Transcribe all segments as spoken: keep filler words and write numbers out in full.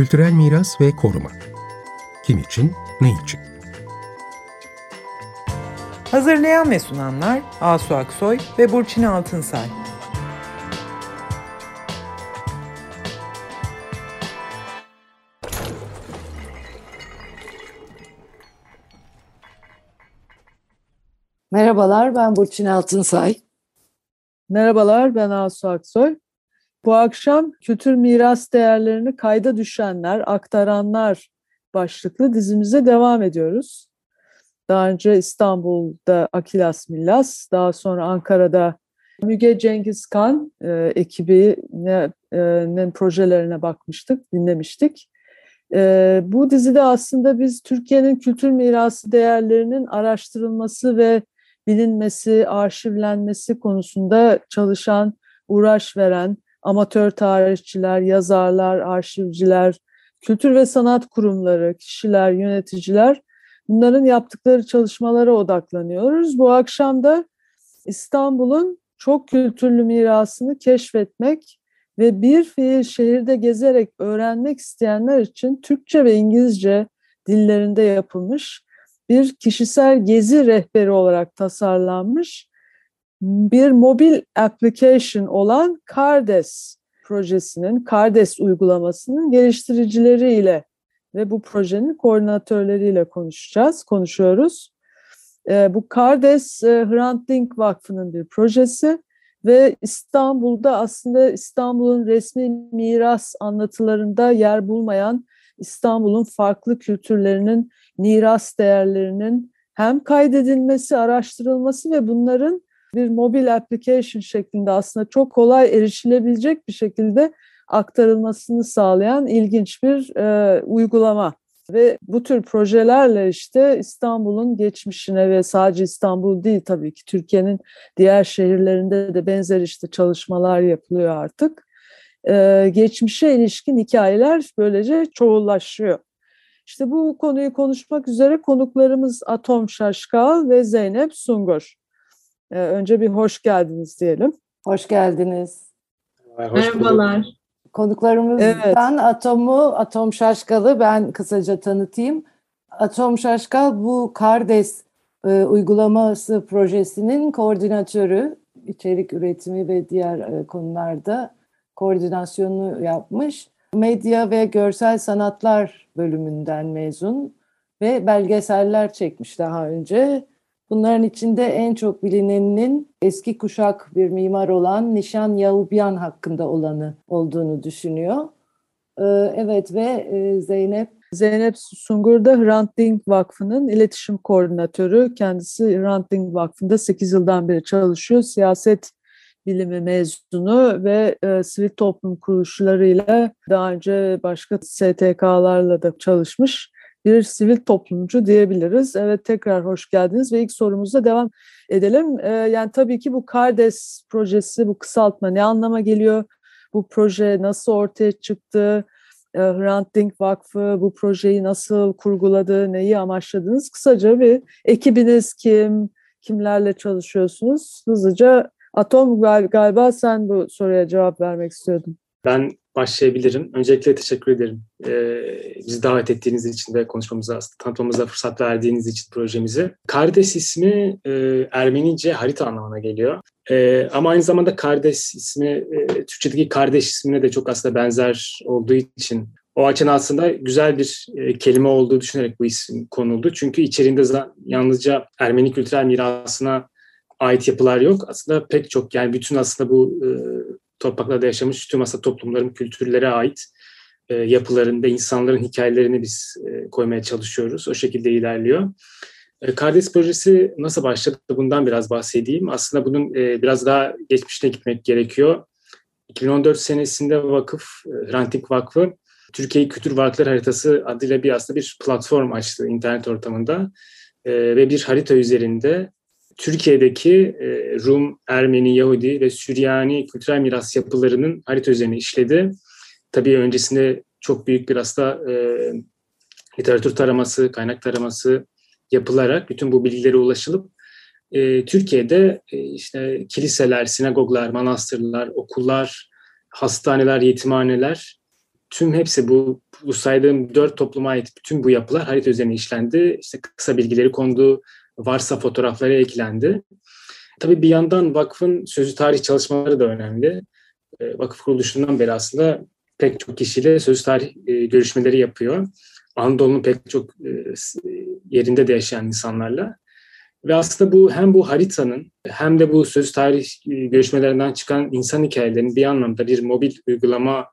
Kültürel miras ve koruma. Kim için, ne için? Hazırlayan ve sunanlar Asu Aksoy ve Burçin Altınsay. Merhabalar, ben Burçin Altınsay. Merhabalar, ben Asu Aksoy. Bu akşam kültür miras değerlerini kayda düşenler, aktaranlar başlıklı dizimize devam ediyoruz. Daha önce İstanbul'da Akilas Millas, daha sonra Ankara'da Müge Cengizkan Khan ekibinin projelerine bakmıştık, dinlemiştik. E, bu dizide aslında biz Türkiye'nin kültür mirası değerlerinin araştırılması ve bilinmesi, arşivlenmesi konusunda çalışan, uğraş veren amatör tarihçiler, yazarlar, arşivciler, kültür ve sanat kurumları, kişiler, yöneticiler, bunların yaptıkları çalışmalara odaklanıyoruz. Bu akşam da İstanbul'un çok kültürlü mirasını keşfetmek ve bir fiil şehirde gezerek öğrenmek isteyenler için Türkçe ve İngilizce dillerinde yapılmış bir kişisel gezi rehberi olarak tasarlanmış bir mobil application olan KARDES projesinin, KARDES uygulamasının geliştiricileriyle ve bu projenin koordinatörleriyle konuşacağız, konuşuyoruz. Bu KARDES, Hrant Dink Vakfı'nın bir projesi. Ve İstanbul'da aslında İstanbul'un resmi miras anlatılarında yer bulmayan İstanbul'un farklı kültürlerinin, miras değerlerinin hem kaydedilmesi, araştırılması ve bunların bir mobil application şeklinde aslında çok kolay erişilebilecek bir şekilde aktarılmasını sağlayan ilginç bir e, uygulama. Ve bu tür projelerle işte İstanbul'un geçmişine ve sadece İstanbul değil tabii ki Türkiye'nin diğer şehirlerinde de benzer işte çalışmalar yapılıyor artık. Ee, geçmişe ilişkin hikayeler böylece çoğullaşıyor. İşte bu konuyu konuşmak üzere konuklarımız Atom Şaşkal ve Zeynep Sungur. Ee, önce bir hoş geldiniz diyelim. Hoş geldiniz. Merhabalar. Konuklarımızdan evet. Atom'u, Atom Şaşkal'ı ben kısaca tanıtayım. Atom Şaşkal bu KARDES e, uygulaması projesinin koordinatörü, içerik üretimi ve diğer e, konularda koordinasyonunu yapmış. Medya ve görsel sanatlar bölümünden mezun ve belgeseller çekmiş daha önce. Bunların içinde en çok bilineninin eski kuşak bir mimar olan Nişan Yavubyan hakkında olanı olduğunu düşünüyor. Evet ve Zeynep. Zeynep Sungur da Hrant Dink Vakfı'nın iletişim koordinatörü. Kendisi Hrant Dink Vakfı'nda sekiz yıldan beri çalışıyor. Siyaset bilimi mezunu ve sivil toplum kuruluşlarıyla daha önce başka S T K'larla da çalışmış. Bir sivil toplumcu diyebiliriz. Evet, tekrar hoş geldiniz ve ilk sorumuzla devam edelim. Ee, yani tabii ki bu KARDES projesi, bu kısaltma ne anlama geliyor? Bu proje nasıl ortaya çıktı? Ee, Hrant Dink Vakfı bu projeyi nasıl kurguladı? Neyi amaçladınız? Kısaca bir ekibiniz kim? Kimlerle çalışıyorsunuz? Hızlıca Atom, galiba sen bu soruya cevap vermek istiyordun. Ben başlayabilirim. Öncelikle teşekkür ederim. Ee, bizi davet ettiğiniz için ve konuşmamıza, tanıtmamıza fırsat verdiğiniz için projemizi. KARDES ismi e, Ermenice harita anlamına geliyor. E, ama aynı zamanda KARDES ismi, e, Türkçedeki kardeş ismine de çok aslında benzer olduğu için o açıdan aslında güzel bir e, kelime olduğu düşünerek bu isim konuldu. Çünkü içeriğinde z- yalnızca Ermeni kültürel mirasına ait yapılar yok. Aslında pek çok, yani bütün aslında bu... E, topraklarda yaşamış tüm aslında toplumların kültürlere ait e, yapılarında insanların hikayelerini biz e, koymaya çalışıyoruz. O şekilde ilerliyor. E, KARDES projesi nasıl başladı? Bundan biraz bahsedeyim. Aslında bunun e, biraz daha geçmişine gitmek gerekiyor. iki bin on dört senesinde vakıf, e, Hrant Dink Vakfı, Türkiye Kültür Varlıkları Haritası adıyla bir aslında bir platform açtı internet ortamında e, ve bir harita üzerinde Türkiye'deki Rum, Ermeni, Yahudi ve Süryani kültürel miras yapılarının harita üzerine işledi. Tabii öncesinde çok büyük bir aslında e, literatür taraması, kaynak taraması yapılarak bütün bu bilgilere ulaşılıp e, Türkiye'de e, işte kiliseler, sinagoglar, manastırlar, okullar, hastaneler, yetimhaneler tüm hepsi bu, bu saydığım dört topluma ait bütün bu yapılar harita üzerine işlendi. İşte kısa bilgileri kondu, varsa fotoğrafları eklendi. Tabii bir yandan vakfın sözlü tarih çalışmaları da önemli. Vakıf kuruluşundan beri aslında pek çok kişiyle sözlü tarih görüşmeleri yapıyor. Anadolu'nun pek çok yerinde de yaşayan insanlarla. Ve aslında bu hem bu haritanın hem de bu sözlü tarih görüşmelerinden çıkan insan hikayelerinin bir anlamda bir mobil uygulama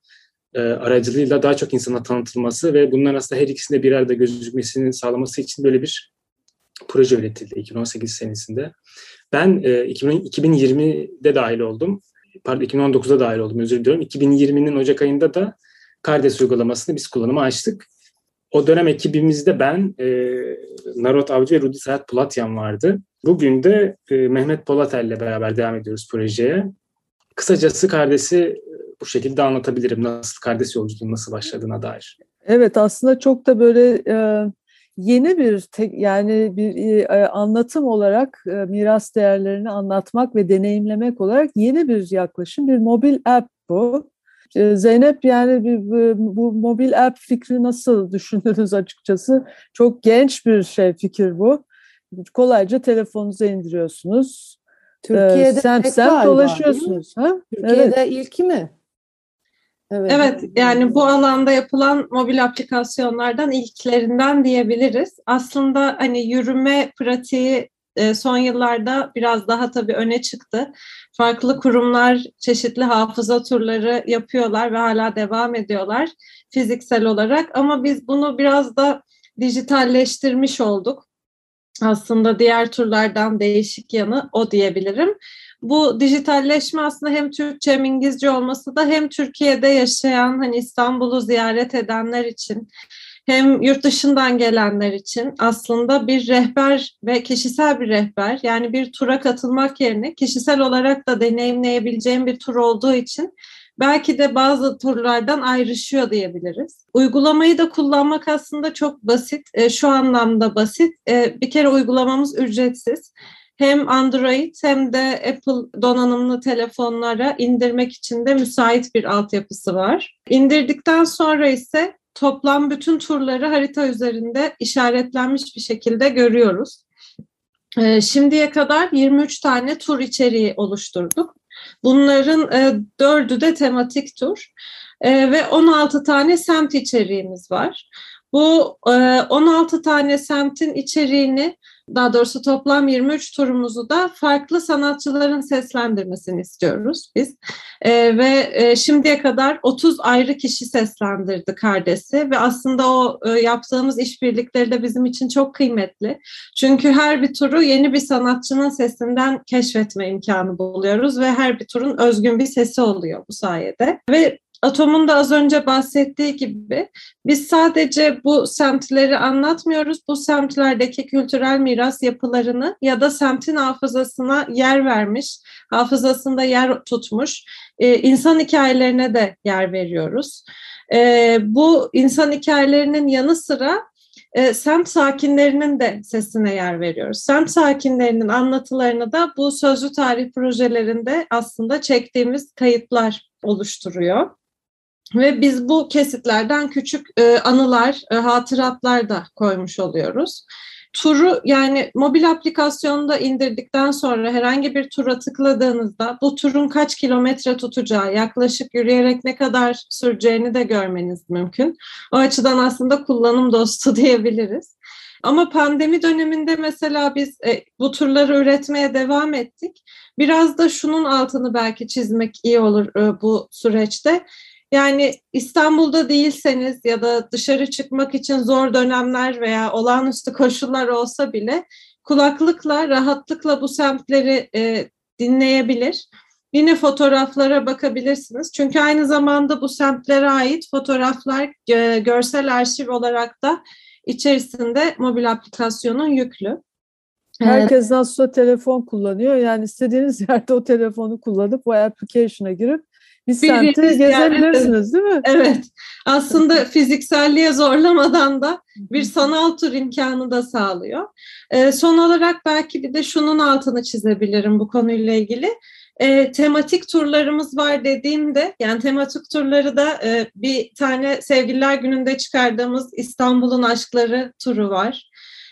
aracılığıyla daha çok insana tanıtılması ve bunların aslında her ikisinde bir arada gözükmesini sağlaması için böyle bir proje üretildi iki bin on sekiz senesinde. Ben iki bin yirmide dahil oldum. Pardon, iki bin on dokuzda dahil oldum, özür diliyorum. iki bin yirminin Ocak ayında da KARDES uygulamasını biz kullanıma açtık. O dönem ekibimizde ben, e, Narot Avcı ve Rudi Serhat Pulatyan vardı. Bugün de e, Mehmet Polatay'la beraber devam ediyoruz projeye. Kısacası KARDES'i bu şekilde anlatabilirim. Nasıl KARDES yolculuğunun nasıl başladığına dair. Evet, aslında çok da böyle e, yeni bir tek, yani bir e, anlatım olarak e, miras değerlerini anlatmak ve deneyimlemek olarak yeni bir yaklaşım, bir mobil app bu. Zeynep, yani bu mobil app fikri nasıl düşündünüz açıkçası? Çok genç bir şey fikir bu. Kolayca telefonunuza indiriyorsunuz. Türkiye'de ee, semt semt dolaşıyorsunuz. Ha? Türkiye'de evet. İlki mi? Evet. Evet, yani bu alanda yapılan mobil aplikasyonlardan ilklerinden diyebiliriz. Aslında hani yürüme pratiği son yıllarda biraz daha tabii öne çıktı. Farklı kurumlar çeşitli hafıza turları yapıyorlar ve hala devam ediyorlar fiziksel olarak. Ama biz bunu biraz da dijitalleştirmiş olduk. Aslında diğer turlardan değişik yanı o diyebilirim. Bu dijitalleşme aslında hem Türkçe hem İngilizce olması da hem Türkiye'de yaşayan, hani İstanbul'u ziyaret edenler için, hem yurt dışından gelenler için aslında bir rehber ve kişisel bir rehber, yani bir tura katılmak yerine kişisel olarak da deneyimleyebileceğim bir tur olduğu için belki de bazı turlardan ayrışıyor diyebiliriz. Uygulamayı da kullanmak aslında çok basit, e, şu anlamda basit. E, bir kere uygulamamız ücretsiz. Hem Android hem de Apple donanımlı telefonlara indirmek için de müsait bir altyapısı var. İndirdikten sonra ise toplam bütün turları harita üzerinde işaretlenmiş bir şekilde görüyoruz. Ee, şimdiye kadar yirmi üç tane tur içeriği oluşturduk. Bunların e, dördü de tematik tur e, ve on altı tane semt içeriğimiz var. Bu e, on altı tane semtin içeriğini, daha doğrusu toplam yirmi üç turumuzu da farklı sanatçıların seslendirmesini istiyoruz biz. E, ve e, şimdiye kadar otuz ayrı kişi seslendirdi KARDES'i ve aslında o e, yaptığımız işbirlikleri de bizim için çok kıymetli. Çünkü her bir turu yeni bir sanatçının sesinden keşfetme imkanı buluyoruz ve her bir turun özgün bir sesi oluyor bu sayede. Ve Atom'un da az önce bahsettiği gibi biz sadece bu semtleri anlatmıyoruz. Bu semtlerdeki kültürel miras yapılarını ya da semtin hafızasına yer vermiş, hafızasında yer tutmuş insan hikayelerine de yer veriyoruz. Bu insan hikayelerinin yanı sıra E, semt sakinlerinin de sesine yer veriyoruz. Semt sakinlerinin anlatılarını da bu sözlü tarih projelerinde aslında çektiğimiz kayıtlar oluşturuyor. Ve biz bu kesitlerden küçük e, anılar, e, hatıratlar da koymuş oluyoruz. Turu, yani mobil aplikasyonu da indirdikten sonra herhangi bir tura tıkladığınızda bu turun kaç kilometre tutacağı, yaklaşık yürüyerek ne kadar süreceğini de görmeniz mümkün. O açıdan aslında kullanım dostu diyebiliriz. Ama pandemi döneminde mesela biz e, bu turları üretmeye devam ettik. Biraz da şunun altını belki çizmek iyi olur e, bu süreçte. Yani İstanbul'da değilseniz ya da dışarı çıkmak için zor dönemler veya olağanüstü koşullar olsa bile kulaklıkla, rahatlıkla bu semtleri e, dinleyebilir. Yine fotoğraflara bakabilirsiniz. Çünkü aynı zamanda bu semtlere ait fotoğraflar e, görsel arşiv olarak da içerisinde mobil aplikasyonun yüklü. Herkes nasıl telefon kullanıyor. Yani istediğiniz yerde o telefonu kullanıp o application'a girip bir semti gezebilirsiniz, değil mi? Evet. Aslında fizikselliğe zorlamadan da bir sanal tur imkanı da sağlıyor. Ee, son olarak belki bir de şunun altını çizebilirim bu konuyla ilgili. E, tematik turlarımız var dediğimde, yani tematik turları da e, bir tane Sevgililer Günü'nde çıkardığımız İstanbul'un Aşkları turu var.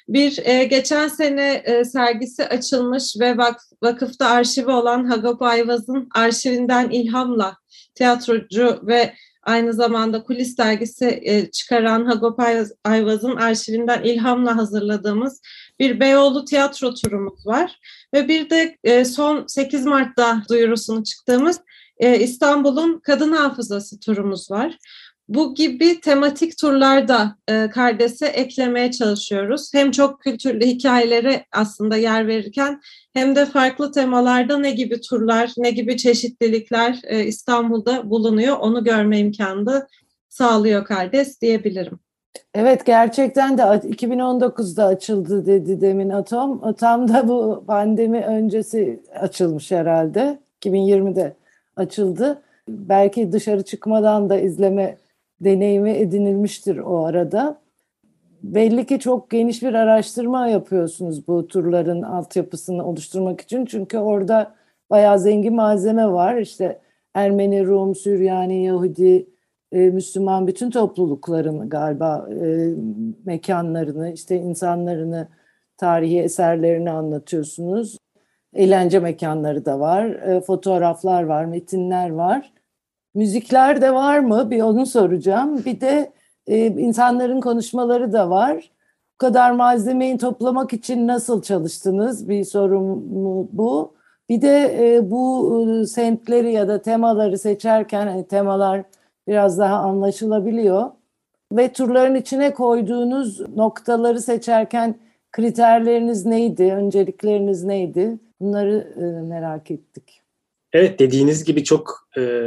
Bir e, geçen sene e, sergisi açılmış ve vak, vakıfta arşivi olan Hagop Ayvaz'ın arşivinden ilhamla tiyatrocu ve aynı zamanda Kulis Dergisi e, çıkaran Hagop Ayvaz'ın arşivinden ilhamla hazırladığımız bir Beyoğlu tiyatro turumuz var. Ve bir de e, son sekiz Mart'ta duyurusunu çıktığımız e, İstanbul'un Kadın Hafızası turumuz var. Bu gibi tematik turlarda e, KARDES'e eklemeye çalışıyoruz. Hem çok kültürlü hikayelere aslında yer verirken hem de farklı temalarda ne gibi turlar, ne gibi çeşitlilikler e, İstanbul'da bulunuyor, onu görme imkanı da sağlıyor KARDES diyebilirim. Evet, gerçekten de iki bin on dokuzda açıldı dedi demin Atom. Tam da bu pandemi öncesi açılmış herhalde. iki bin yirmide açıldı. Belki dışarı çıkmadan da izleme deneyimi edinilmiştir o arada. Belli ki çok geniş bir araştırma yapıyorsunuz bu turların altyapısını oluşturmak için. Çünkü orada bayağı zengin malzeme var. İşte Ermeni, Rum, Süryani, Yahudi, Müslüman bütün toplulukların galiba mekanlarını, işte insanlarını, tarihi eserlerini anlatıyorsunuz. Eğlence mekanları da var, fotoğraflar var, metinler var. Müzikler de var mı? Bir onu soracağım. Bir de e, insanların konuşmaları da var. Bu kadar malzemeyi toplamak için nasıl çalıştınız? Bir sorum bu. Bir de e, bu semtleri ya da temaları seçerken hani temalar biraz daha anlaşılabiliyor. Ve turların içine koyduğunuz noktaları seçerken kriterleriniz neydi? Öncelikleriniz neydi? Bunları e, merak ettik. Evet, dediğiniz gibi çok e,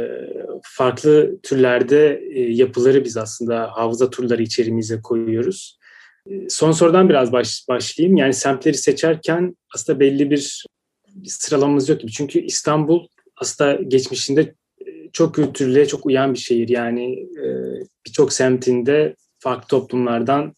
farklı türlerde e, yapıları biz aslında hafıza turları içeriğimize koyuyoruz. E, son sorudan biraz baş, başlayayım. Yani semtleri seçerken aslında belli bir sıralamamız yoktu. Çünkü İstanbul aslında geçmişinde çok kültürlüğe çok uyan bir şehir. Yani e, birçok semtinde farklı toplumlardan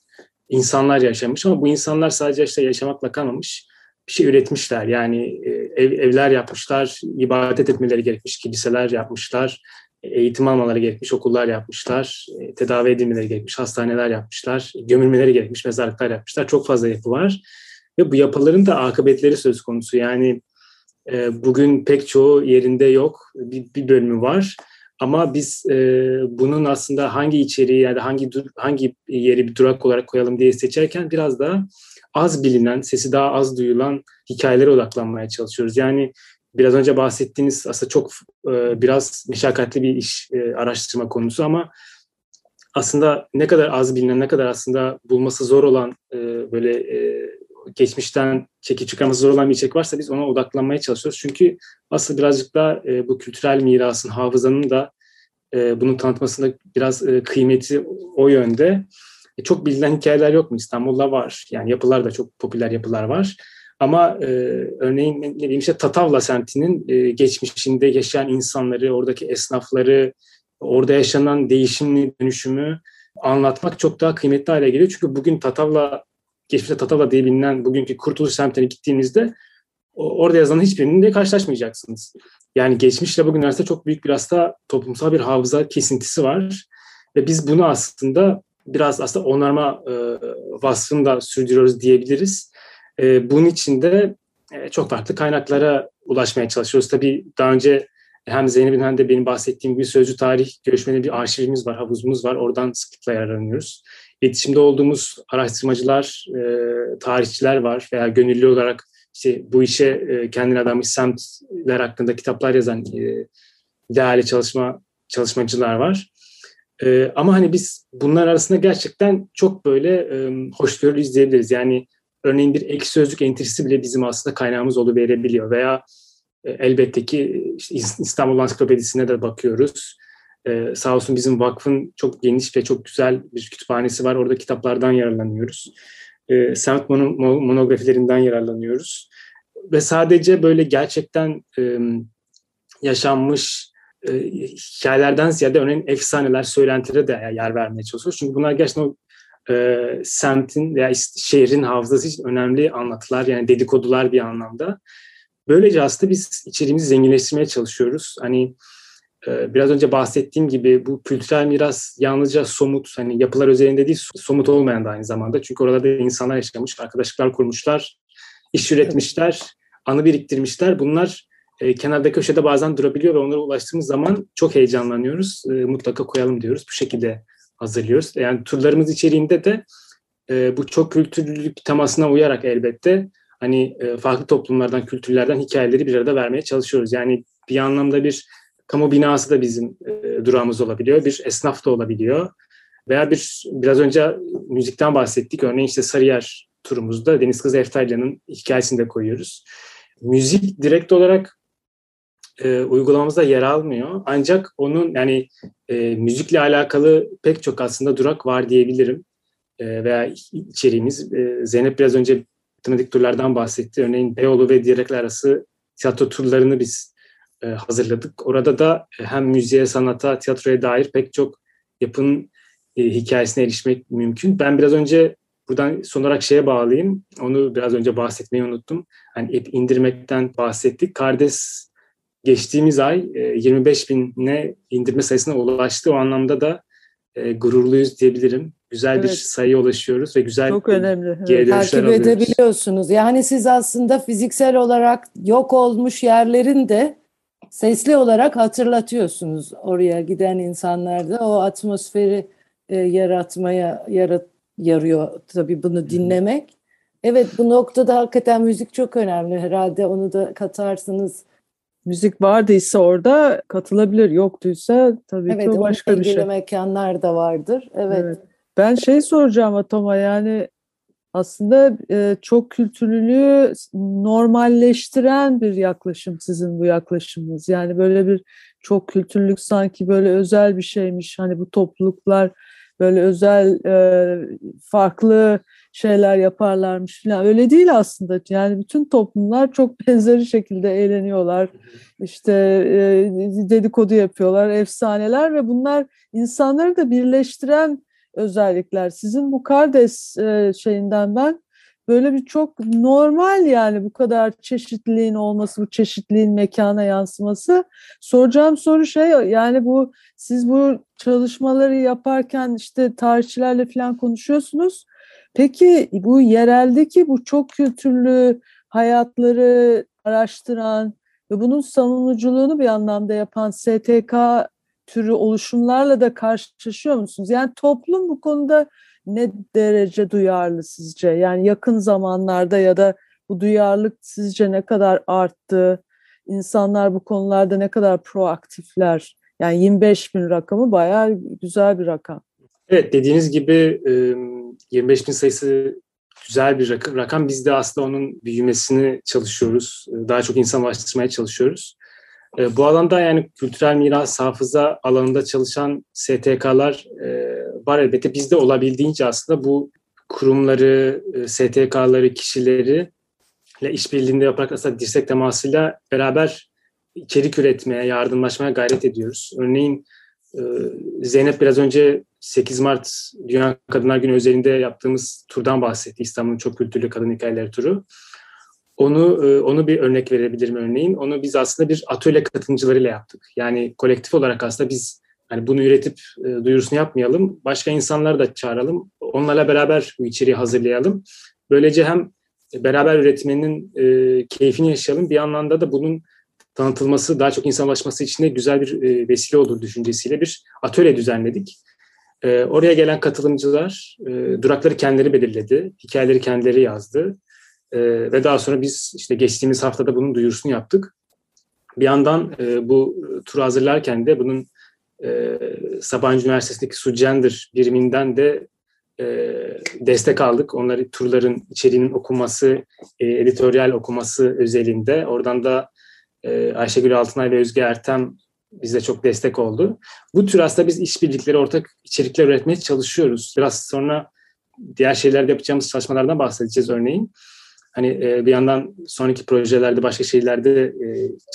insanlar yaşamış ama bu insanlar sadece işte yaşamakla kalmamış. Bir şey üretmişler, yani ev, evler yapmışlar, ibadet etmeleri gerekmiş, kiliseler yapmışlar, eğitim almaları gerekmiş, okullar yapmışlar, tedavi edilmeleri gerekmiş, hastaneler yapmışlar, gömülmeleri gerekmiş, mezarlıklar yapmışlar. Çok fazla yapı var ve bu yapıların da akıbetleri söz konusu. Yani bugün pek çoğu yerinde yok, bir, bir bölümü var ama biz bunun aslında hangi içeriği ya da hangi, hangi yeri bir durak olarak koyalım diye seçerken biraz daha az bilinen, sesi daha az duyulan hikayelere odaklanmaya çalışıyoruz. Yani biraz önce bahsettiğiniz aslında çok biraz meşakkatli bir iş, araştırma konusu ama aslında ne kadar az bilinen, ne kadar aslında bulması zor olan, böyle geçmişten çekip çıkarması zor olan bir içerik varsa biz ona odaklanmaya çalışıyoruz. Çünkü asıl birazcık da bu kültürel mirasın, hafızanın da bunun tanıtmasında biraz kıymeti o yönde. Çok bilinen hikayeler yok mu? İstanbul'da var. Yani yapılar da çok popüler yapılar var. Ama e, örneğin ne bileyim işte Tatavla semtinin e, geçmişinde yaşayan insanları, oradaki esnafları, orada yaşanan değişimli dönüşümü anlatmak çok daha kıymetli hale geliyor. Çünkü bugün Tatavla, geçmişte Tatavla diye bilinen bugünkü Kurtuluş semtine gittiğinizde o, orada yazılan hiçbirini karşılaşmayacaksınız. Yani geçmişle bugün arasında çok büyük bir aslında toplumsal bir hafıza kesintisi var. Ve biz bunu aslında biraz aslında onarma e, vasfını da sürdürüyoruz diyebiliriz. E, bunun için de e, çok farklı kaynaklara ulaşmaya çalışıyoruz. Tabii daha önce hem Zeynep'in hem de benim bahsettiğim gibi sözlü tarih görüşmeleri bir arşivimiz var, havuzumuz var. Oradan sıklıkla yararlanıyoruz. İletişimde olduğumuz araştırmacılar, e, tarihçiler var veya gönüllü olarak işte bu işe e, kendini adamış semtler hakkında kitaplar yazan e, değerli çalışma çalışmacılar var. Ee, ama hani biz bunlar arasında gerçekten çok böyle e, hoşgörülü izleyebiliriz. Yani örneğin bir ek sözlük entrisi bile bizim aslında kaynağımız oluverebiliyor. Veya e, elbette ki işte İstanbul Ansiklopedisi'ne de bakıyoruz. E, sağ olsun bizim vakfın çok geniş ve çok güzel bir kütüphanesi var. Orada kitaplardan yararlanıyoruz. E, semt monografilerinden yararlanıyoruz. Ve sadece böyle gerçekten e, yaşanmış E, hikayelerden ziyade örneğin efsaneler, söylentilere de yer vermeye çalışıyoruz. Çünkü bunlar gerçekten o e, semtin veya işte şehrin hafızası için önemli anlatılar, yani dedikodular bir anlamda. Böylece aslında biz içeriğimizi zenginleştirmeye çalışıyoruz. Hani e, biraz önce bahsettiğim gibi bu kültürel miras yalnızca somut, hani yapılar üzerinde değil, somut olmayan da aynı zamanda. Çünkü oralarda insanlar yaşamış, arkadaşlıklar kurmuşlar, iş üretmişler, anı biriktirmişler. Bunlar e, kenarda köşede bazen durabiliyor ve onlara ulaştığımız zaman çok heyecanlanıyoruz. E, mutlaka koyalım diyoruz. Bu şekilde hazırlıyoruz. Yani turlarımız içeriğinde de e, bu çok kültürlülük temasına uyarak elbette hani e, farklı toplumlardan, kültürlerden hikayeleri bir arada vermeye çalışıyoruz. Yani bir anlamda bir kamu binası da bizim e, durağımız olabiliyor. Bir esnaf da olabiliyor. Veya bir biraz önce müzikten bahsettik. Örneğin işte Sarıyer turumuzda Deniz Kız Eftalya'nın hikayesini de koyuyoruz. Müzik direkt olarak e, uygulamamızda yer almıyor. Ancak onun yani e, müzikle alakalı pek çok aslında durak var diyebilirim. E, veya içeriğimiz. E, Zeynep biraz önce tematik turlardan bahsetti. Örneğin Beyoğlu ve Diyarbakır arası tiyatro turlarını biz e, hazırladık. Orada da hem müziğe, sanata, tiyatroya dair pek çok yapının e, hikayesine erişmek mümkün. Ben biraz önce buradan son olarak şeye bağlayayım. Onu biraz önce bahsetmeyi unuttum. Hani indirmekten bahsettik. KARDES geçtiğimiz ay e, yirmi beş bine indirme sayısına ulaştı. O anlamda da e, gururluyuz diyebilirim. Güzel evet. bir sayıya ulaşıyoruz ve güzel çok önemli. Evet. Takip alıyoruz. Edebiliyorsunuz. Yani siz aslında fiziksel olarak yok olmuş yerlerin de sesli olarak hatırlatıyorsunuz oraya giden insanlarda. O atmosferi e, yaratmaya yarat, yarıyor tabii bunu dinlemek. Evet, bu noktada hakikaten müzik çok önemli. Herhalde onu da katarsınız. Müzik vardıysa orada katılabilir, yoktuysa tabii evet, ki başka bir şey. Evet, mekanlar da vardır. Evet. evet. Ben şey soracağım Atom'a, yani aslında çok kültürlülüğü normalleştiren bir yaklaşım sizin bu yaklaşımınız. Yani böyle bir çok kültürlülük sanki böyle özel bir şeymiş. Hani bu topluluklar böyle özel farklı şeyler yaparlarmış falan. Öyle değil aslında. Yani bütün toplumlar çok benzeri şekilde eğleniyorlar. İşte dedikodu yapıyorlar, efsaneler ve bunlar insanları da birleştiren özellikler. Sizin bu KARDES şeyinden ben böyle bir çok normal, yani bu kadar çeşitliliğin olması, bu çeşitliliğin mekana yansıması. Soracağım soru şey, yani bu siz bu çalışmaları yaparken işte tarihçilerle falan konuşuyorsunuz. Peki bu yereldeki bu çok kültürlü hayatları araştıran ve bunun savunuculuğunu bir anlamda yapan S T K türü oluşumlarla da karşılaşıyor musunuz? Yani toplum bu konuda ne derece duyarlı sizce? Yani yakın zamanlarda ya da bu duyarlılık sizce ne kadar arttı? İnsanlar bu konularda ne kadar proaktifler? Yani yirmi beş bin rakamı bayağı güzel bir rakam. Evet, dediğiniz gibi yirmi beş bin sayısı güzel bir rakam. Biz de aslında onun büyümesini çalışıyoruz. Daha çok insan ulaştırmaya çalışıyoruz. Bu alanda yani kültürel miras, hafıza alanında çalışan S T K'lar var elbette. Biz de olabildiğince aslında bu kurumları, S T K'ları, kişileri ile işbirliğinde yaparak aslında dirsek temasıyla beraber içerik üretmeye, yardımlaşmaya gayret ediyoruz. Örneğin Zeynep biraz önce sekiz Mart Dünya Kadınlar Günü özelinde yaptığımız turdan bahsetti. İstanbul'un çok kültürlü kadın hikayeleri turu. Onu onu bir örnek verebilirim örneğin. Onu biz aslında bir atölye katılımcılarıyla yaptık. Yani kolektif olarak aslında biz hani bunu üretip duyurusunu yapmayalım. Başka insanları da çağıralım. Onlarla beraber bu içeriği hazırlayalım. Böylece hem beraber üretmenin keyfini yaşayalım. Bir anlamda da bunun tanıtılması, daha çok insan ulaşması için de güzel bir vesile olur düşüncesiyle bir atölye düzenledik. Oraya gelen katılımcılar durakları kendileri belirledi. Hikayeleri kendileri yazdı. Ee, ve daha sonra biz işte geçtiğimiz haftada bunun duyurusunu yaptık. Bir yandan e, bu turu hazırlarken de bunun e, Sabancı Üniversitesi'ndeki Su Gender biriminden de e, destek aldık. Onları turların içeriğinin okunması, e, editoryal okuması özelinde. Oradan da e, Ayşegül Altınay ve Özge Ertem bize çok destek oldu. Bu tür aslında biz işbirlikleri, ortak içerikler üretmeye çalışıyoruz. Biraz sonra diğer şeylerde yapacağımız çalışmalardan bahsedeceğiz örneğin. Hani bir yandan sonraki projelerde, başka şeylerde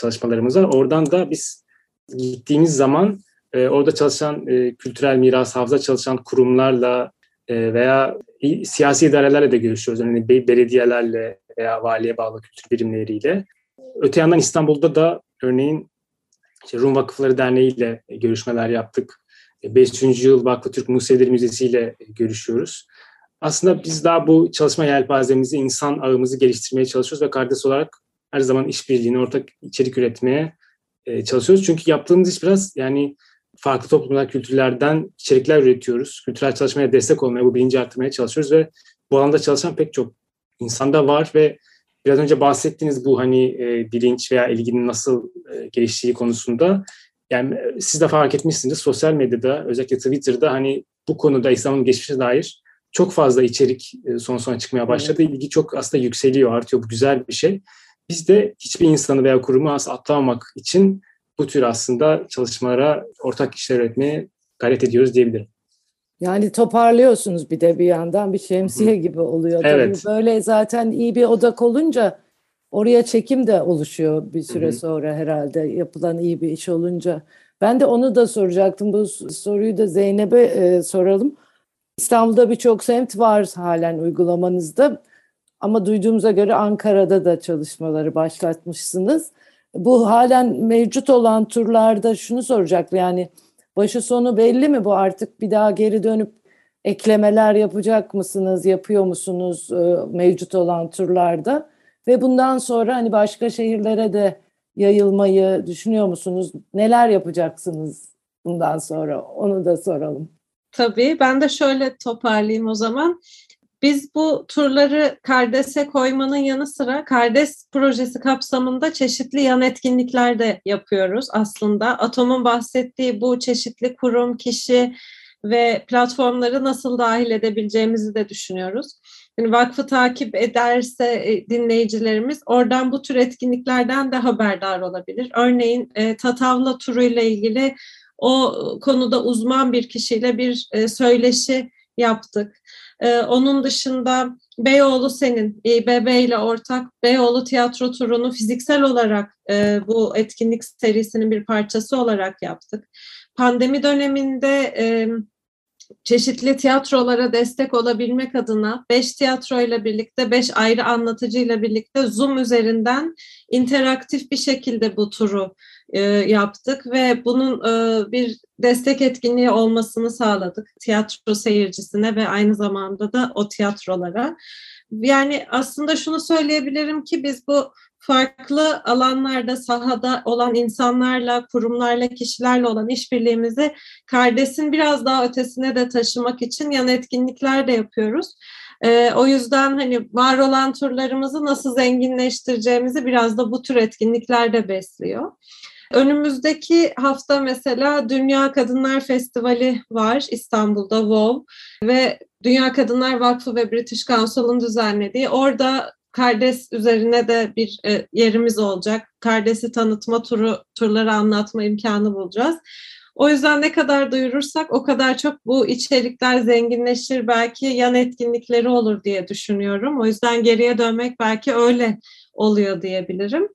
çalışmalarımız var. Oradan da biz gittiğimiz zaman orada çalışan kültürel miras, hafıza çalışan kurumlarla veya siyasi idarelerle de görüşüyoruz. Yani belediyelerle veya valiye bağlı kültür birimleriyle. Öte yandan İstanbul'da da örneğin işte Rum Vakıfları Derneği ile görüşmeler yaptık. beşinci. Yıl Vakfı Türk Musevleri Müzesi ile görüşüyoruz. Aslında biz daha bu çalışma yelpazemizi, insan ağımızı geliştirmeye çalışıyoruz ve KARDES olarak her zaman işbirliğini, ortak içerik üretmeye çalışıyoruz. Çünkü yaptığımız iş biraz yani farklı toplumlar, kültürlerden içerikler üretiyoruz. Kültürel çalışmaya destek olmaya, bu bilinci artırmaya çalışıyoruz ve bu alanda çalışan pek çok insanda var ve biraz önce bahsettiğiniz bu hani e, bilinç veya ilginin nasıl e, geliştiği konusunda, yani siz de fark etmişsiniz sosyal medyada, özellikle Twitter'da hani bu konuda İslam'ın geçmişine dair çok fazla içerik e, son sona çıkmaya başladı. Evet. İlgi çok aslında yükseliyor, artıyor. Bu güzel bir şey. Biz de hiçbir insanı veya kurumu atlamamak için bu tür aslında çalışmalara, ortak işler üretmeye gayret ediyoruz diyebilirim. Yani toparlıyorsunuz bir de bir yandan, bir şemsiye gibi oluyor. Evet. Böyle zaten iyi bir odak olunca oraya çekim de oluşuyor bir süre sonra herhalde, yapılan iyi bir iş olunca. Ben de onu da soracaktım. Bu soruyu da Zeynep'e e, soralım. İstanbul'da birçok semt var halen uygulamanızda ama duyduğumuza göre Ankara'da da çalışmaları başlatmışsınız. Bu halen mevcut olan turlarda şunu soracaktım, yani başı sonu belli mi bu artık? Bir daha geri dönüp eklemeler yapacak mısınız, yapıyor musunuz mevcut olan turlarda? Ve bundan sonra hani başka şehirlere de yayılmayı düşünüyor musunuz? Neler yapacaksınız bundan sonra? Onu da soralım. Tabii, ben de şöyle toparlayayım o zaman. Biz bu turları KARDES'e koymanın yanı sıra KARDES projesi kapsamında çeşitli yan etkinlikler de yapıyoruz aslında. Atom'un bahsettiği bu çeşitli kurum, kişi ve platformları nasıl dahil edebileceğimizi de düşünüyoruz. Yani vakfı takip ederse dinleyicilerimiz oradan bu tür etkinliklerden de haberdar olabilir. Örneğin e, Tatavla turuyla ilgili o konuda uzman bir kişiyle bir e, söyleşi yaptık. Ee, onun dışında Beyoğlu Senin, İ B B ile ortak Beyoğlu tiyatro turunu fiziksel olarak e, bu etkinlik serisinin bir parçası olarak yaptık. Pandemi döneminde e, çeşitli tiyatrolara destek olabilmek adına beş tiyatroyla birlikte, beş ayrı anlatıcıyla birlikte Zoom üzerinden interaktif bir şekilde bu turu e, yaptık ve bunun e, bir destek etkinliği olmasını sağladık tiyatro seyircisine ve aynı zamanda da o tiyatrolara. Yani aslında şunu söyleyebilirim ki biz bu farklı alanlarda, sahada olan insanlarla, kurumlarla, kişilerle olan işbirliğimizi KARDES'in biraz daha ötesine de taşımak için yan etkinlikler de yapıyoruz. Ee, o yüzden hani var olan turlarımızı nasıl zenginleştireceğimizi biraz da bu tür etkinlikler de besliyor. Önümüzdeki hafta mesela Dünya Kadınlar Festivali var İstanbul'da, WOW, ve Dünya Kadınlar Vakfı ve British Council'ın düzenlediği, orada KARDES üzerine de bir e, yerimiz olacak. KARDES'i tanıtma turu, turları anlatma imkanı bulacağız. O yüzden ne kadar duyurursak o kadar çok bu içerikler zenginleşir, belki yan etkinlikleri olur diye düşünüyorum. O yüzden geriye dönmek belki öyle oluyor diyebilirim.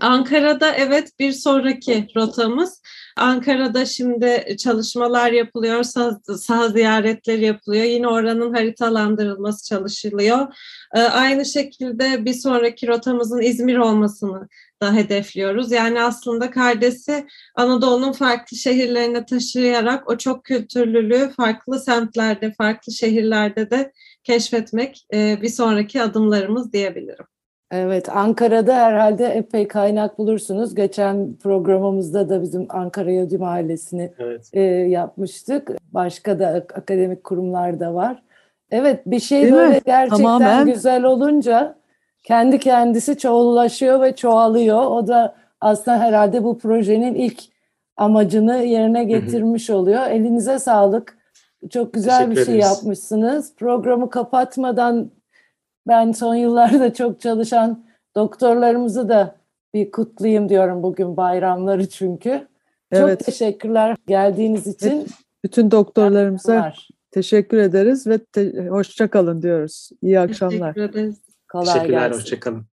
Ankara'da evet bir sonraki rotamız. Ankara'da şimdi çalışmalar yapılıyor, saha, saha ziyaretleri yapılıyor. Yine oranın haritalandırılması çalışılıyor. Ee, aynı şekilde bir sonraki rotamızın İzmir olmasını da hedefliyoruz. Yani aslında KARDES'i Anadolu'nun farklı şehirlerine taşıyarak o çok kültürlülüğü farklı semtlerde, farklı şehirlerde de keşfetmek e, bir sonraki adımlarımız diyebilirim. Evet, Ankara'da herhalde epey kaynak bulursunuz. Geçen programımızda da bizim Ankara Yahudi Mahallesi'ni evet. e, yapmıştık. Başka da akademik kurumlar da var. Evet, bir şey değil böyle mi? Gerçekten tamamen güzel olunca kendi kendisi çoğullaşıyor ve çoğalıyor. O da aslında herhalde bu projenin ilk amacını yerine getirmiş hı hı. oluyor. Elinize sağlık. Çok güzel Teşekkür bir şey ederiz. yapmışsınız. Programı kapatmadan ben son yıllarda çok çalışan doktorlarımızı da bir kutlayayım diyorum, bugün bayramları çünkü. Evet. Çok teşekkürler geldiğiniz için. Bütün doktorlarımıza akşamlar. Teşekkür ederiz ve te- hoşça kalın diyoruz. İyi akşamlar. Teşekkür ederiz. Kolay Teşekkürler, gelsin. Hoşça kalın.